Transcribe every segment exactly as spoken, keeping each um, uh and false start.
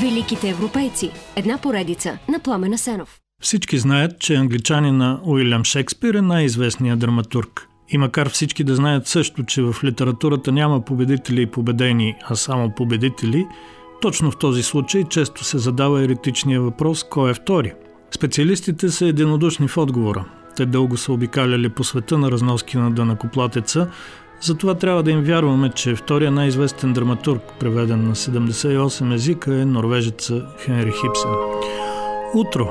Великите европейци. Една поредица на Пламен Асенов. Всички знаят, че англичанина Уилям Шекспир е най-известният драматург. И макар всички да знаят също, че в литературата няма победители и победени, а само победители, точно в този случай често се задава еретичния въпрос «Кой е втори?». Специалистите са единодушни в отговора. Те дълго са обикаляли по света на разноски на данъкоплатеца, затова трябва да им вярваме, че втория най-известен драматург, преведен на седемдесет и осем езика, е норвежеца Хенрик Ибсен. Утро.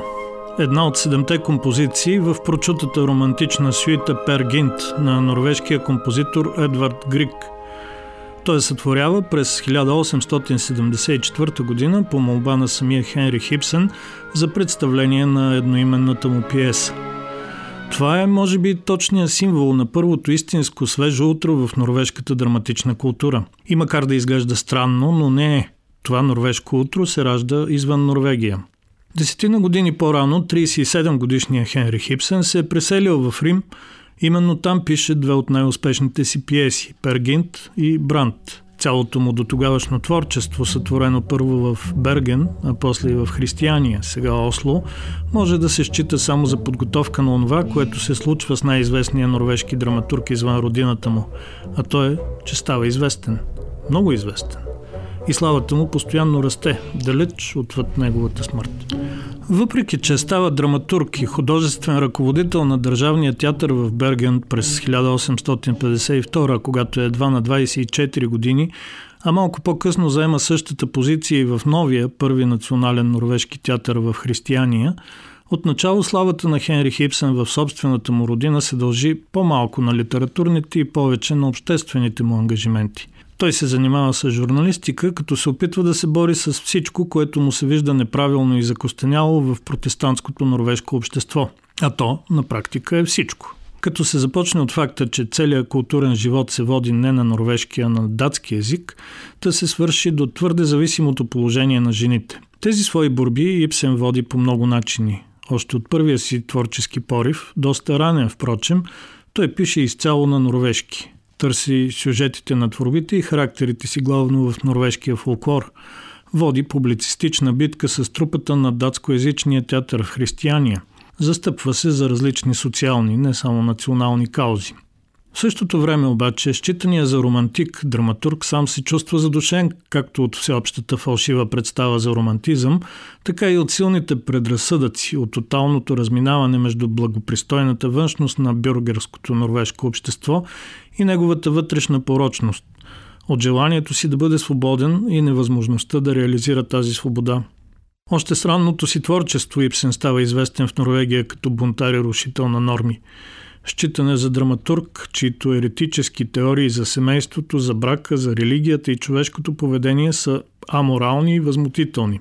Една от седемте композиции в прочутата романтична сюита Пер Гинт на норвежкия композитор Едвард Григ. Той сътворява през хиляда осемстотин седемдесет и четвърта година по молба на самия Хенрик Ибсен за представление на едноименната му пиеса. Това е, може би, точният символ на първото истинско свежо утро в норвежката драматична култура. И макар да изглежда странно, но не е. Това норвежко утро се ражда извън Норвегия. Десетина години по-рано, тридесет и седем годишният Хенрик Ибсен се е преселил в Рим. Именно там пише две от най-успешните си пиеси – Пер Гинт и Бранд. Цялото му дотогавашно творчество, сътворено първо в Берген, а после и в Християния, сега Осло, може да се счита само за подготовка на онова, което се случва с най-известния норвежки драматург извън родината му. А то е, че става известен. Много известен. И славата му постоянно расте, далеч отвъд неговата смърт. Въпреки че става драматург и художествен ръководител на Държавния театър в Берген през хиляда осемстотин петдесет и втора, когато е едва на двадесет и четири години, а малко по-късно заема същата позиция и в новия първи национален норвежки театър в Християния, отначало славата на Хенрик Ибсен в собствената му родина се дължи по-малко на литературните и повече на обществените му ангажименти. Той се занимава с журналистика, като се опитва да се бори с всичко, което му се вижда неправилно и закостеняло в протестантското норвежко общество. А то, на практика, е всичко. Като се започне от факта, че целият културен живот се води не на норвежки, а на датски език, да се свърши до твърде зависимото положение на жените. Тези свои борби Ибсен води по много начини. Още от първия си творчески порив, доста ранен впрочем, той пише изцяло на норвежки. Търси сюжетите на творбите и характерите си главно в норвежкия фолклор. Води публицистична битка с трупата на датскоязичния театър в Християния. Застъпва се за различни социални, не само национални каузи. В същото време обаче, считания за романтик драматург сам се чувства задушен, както от всеобщата фалшива представа за романтизъм, така и от силните предразсъдъци, от тоталното разминаване между благопристойната външност на бюргерското норвежко общество и неговата вътрешна порочност, от желанието си да бъде свободен и невъзможността да реализира тази свобода. Още с ранното си творчество Ибсен става известен в Норвегия като бунтар и рушител на норми. Считане за драматург, чието еретически теории за семейството, за брака, за религията и човешкото поведение са аморални и възмутителни.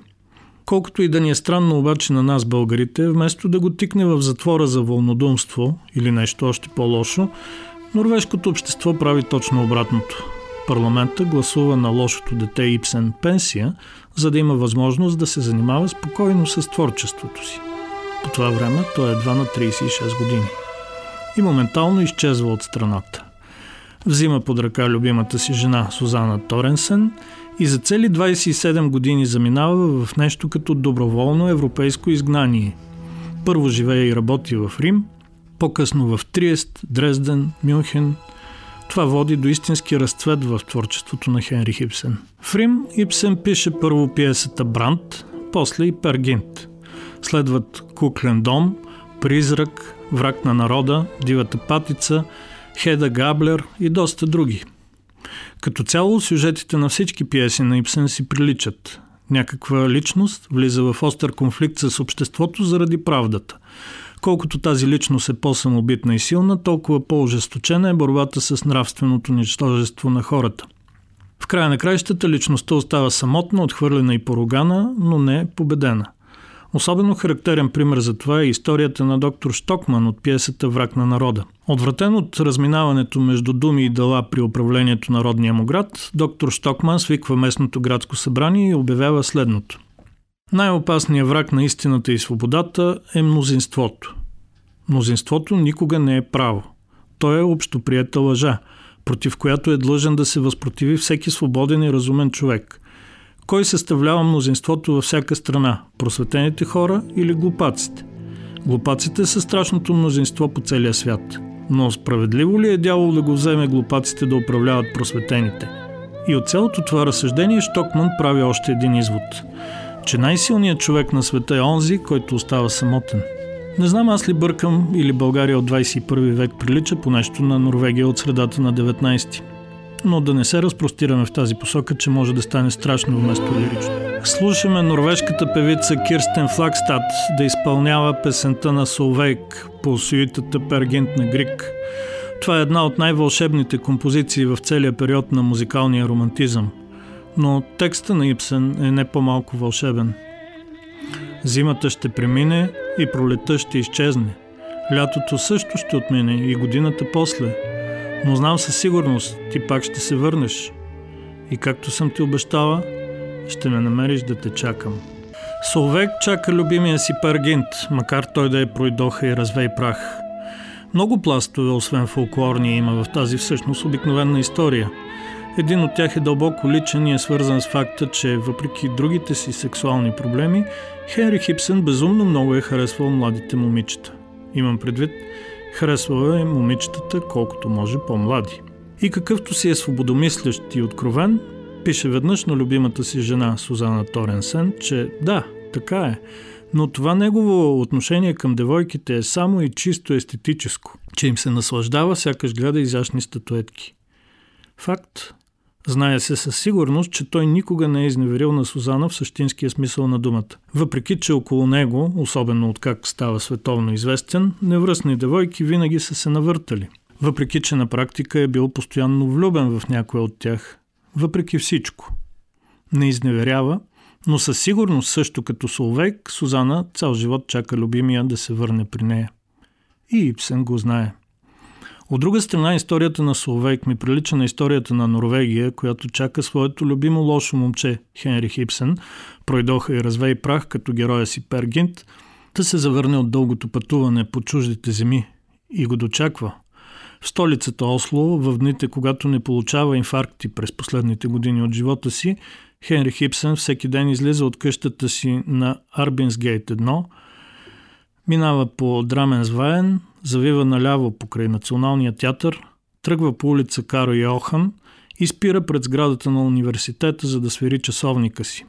Колкото и да ни е странно обаче на нас, българите, вместо да го тикне в затвора за вълнодумство или нещо още по-лошо, норвежкото общество прави точно обратното. Парламента гласува на лошото дете Ибсен пенсия, за да има възможност да се занимава спокойно с творчеството си. По това време той е едва на тридесет и шест години. И моментално изчезва от страната. Взима под ръка любимата си жена Сузана Торенсен и за цели двадесет и седем години заминава в нещо като доброволно европейско изгнание. Първо живее и работи в Рим, по-късно в Триест, Дрезден, Мюнхен. Това води до истински разцвет в творчеството на Хенрик Ибсен. В Рим Ибсен пише първо пиесата Бранд, после и Пер Гинт. Следват Куклен дом, Призрак, Враг на народа, Дивата патица, Хеда Габлер и доста други. Като цяло сюжетите на всички пиеси на Ибсен си приличат. Някаква личност влиза в остър конфликт с обществото заради правдата. Колкото тази личност е по-самобитна и силна, толкова по-ожесточена е борбата с нравственото ничтожество на хората. В края на краищата личността остава самотна, отхвърлена и поругана, но не победена. Особено характерен пример за това е историята на доктор Штокман от пиесата «Враг на народа». Отвратен от разминаването между думи и дела при управлението на родния му град, доктор Штокман свиква местното градско събрание и обявява следното. Най-опасният враг на истината и свободата е мнозинството. Мнозинството никога не е право. Той е общоприета лъжа, против която е длъжен да се възпротиви всеки свободен и разумен човек. Кой съставлява мнозинството във всяка страна? Просветените хора или глупаците? Глупаците са страшното мнозинство по целия свят. Но справедливо ли е дявол да го вземе глупаците да управляват просветените? И от цялото това разсъждение Щокман прави още един извод, че най-силният човек на света е онзи, който остава самотен. Не знам аз ли бъркам или България от двадесет и първи век прилича по нещо на Норвегия от средата на деветнадесети. Но да не се разпростираме в тази посока, че може да стане страшно вместо лирично. Слушаме норвежката певица Кирстен Флагстад да изпълнява песента на Солвейг по сюитата Пер Гинт на Григ. Това е една от най-вълшебните композиции в целия период на музикалния романтизъм. Но текста на Ибсен е не по-малко вълшебен. Зимата ще премине и пролетта ще изчезне. Лятото също ще отмине и годината после. Но знам със сигурност, ти пак ще се върнеш. И както съм ти обещала, ще ме намериш да те чакам. Солвейг чака любимия си Пер Гинт, макар той да е пройдоха и развей прах. Много пластове, освен фолклорния, има в тази всъщност обикновена история. Един от тях е дълбоко личен и е свързан с факта, че въпреки другите си сексуални проблеми, Хенрик Ибсен безумно много е харесвал младите момичета. Имам предвид, харесвал е момичетата колкото може по-млади. И какъвто си е свободомислящ и откровен, пише веднъж на любимата си жена Сузана Торенсен, че да, така е, но това негово отношение към девойките е само и чисто естетическо, че им се наслаждава сякаш гледа изящни статуетки. Факт. Знае се със сигурност, че той никога не е изневерил на Сузана в същинския смисъл на думата. Въпреки че около него, особено откак става световно известен, невръстни девойки винаги са се навъртали. Въпреки че на практика е бил постоянно влюбен в някоя от тях. Въпреки всичко. Не изневерява, но със сигурност също като Солвейг, Сузана цял живот чака любимия да се върне при нея. И Ибсен го знае. От друга страна, историята на Солвейг ми прилича на историята на Норвегия, която чака своето любимо лошо момче, Хенрик Ибсен, пройдоха и развей прах като героя си Пер Гинт, да се завърне от дългото пътуване по чуждите земи и го дочаква. В столицата Осло, в дните, когато не получава инфаркти през последните години от живота си, Хенрик Ибсен всеки ден излиза от къщата си на Арбинсгейте едно, минава по Драменсвайен, завива наляво покрай Националния театър, тръгва по улица Каро Йохан и спира пред сградата на университета, за да свири часовника си.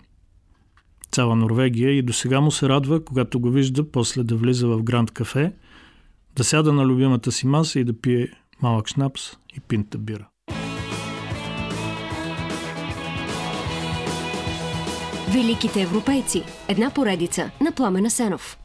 Цяла Норвегия и досега му се радва, когато го вижда, после да влиза в Гранд кафе, да сяда на любимата си маса и да пие малък шнапс и пинта бира. Великите европейци. Една поредица на Пламен Асенов.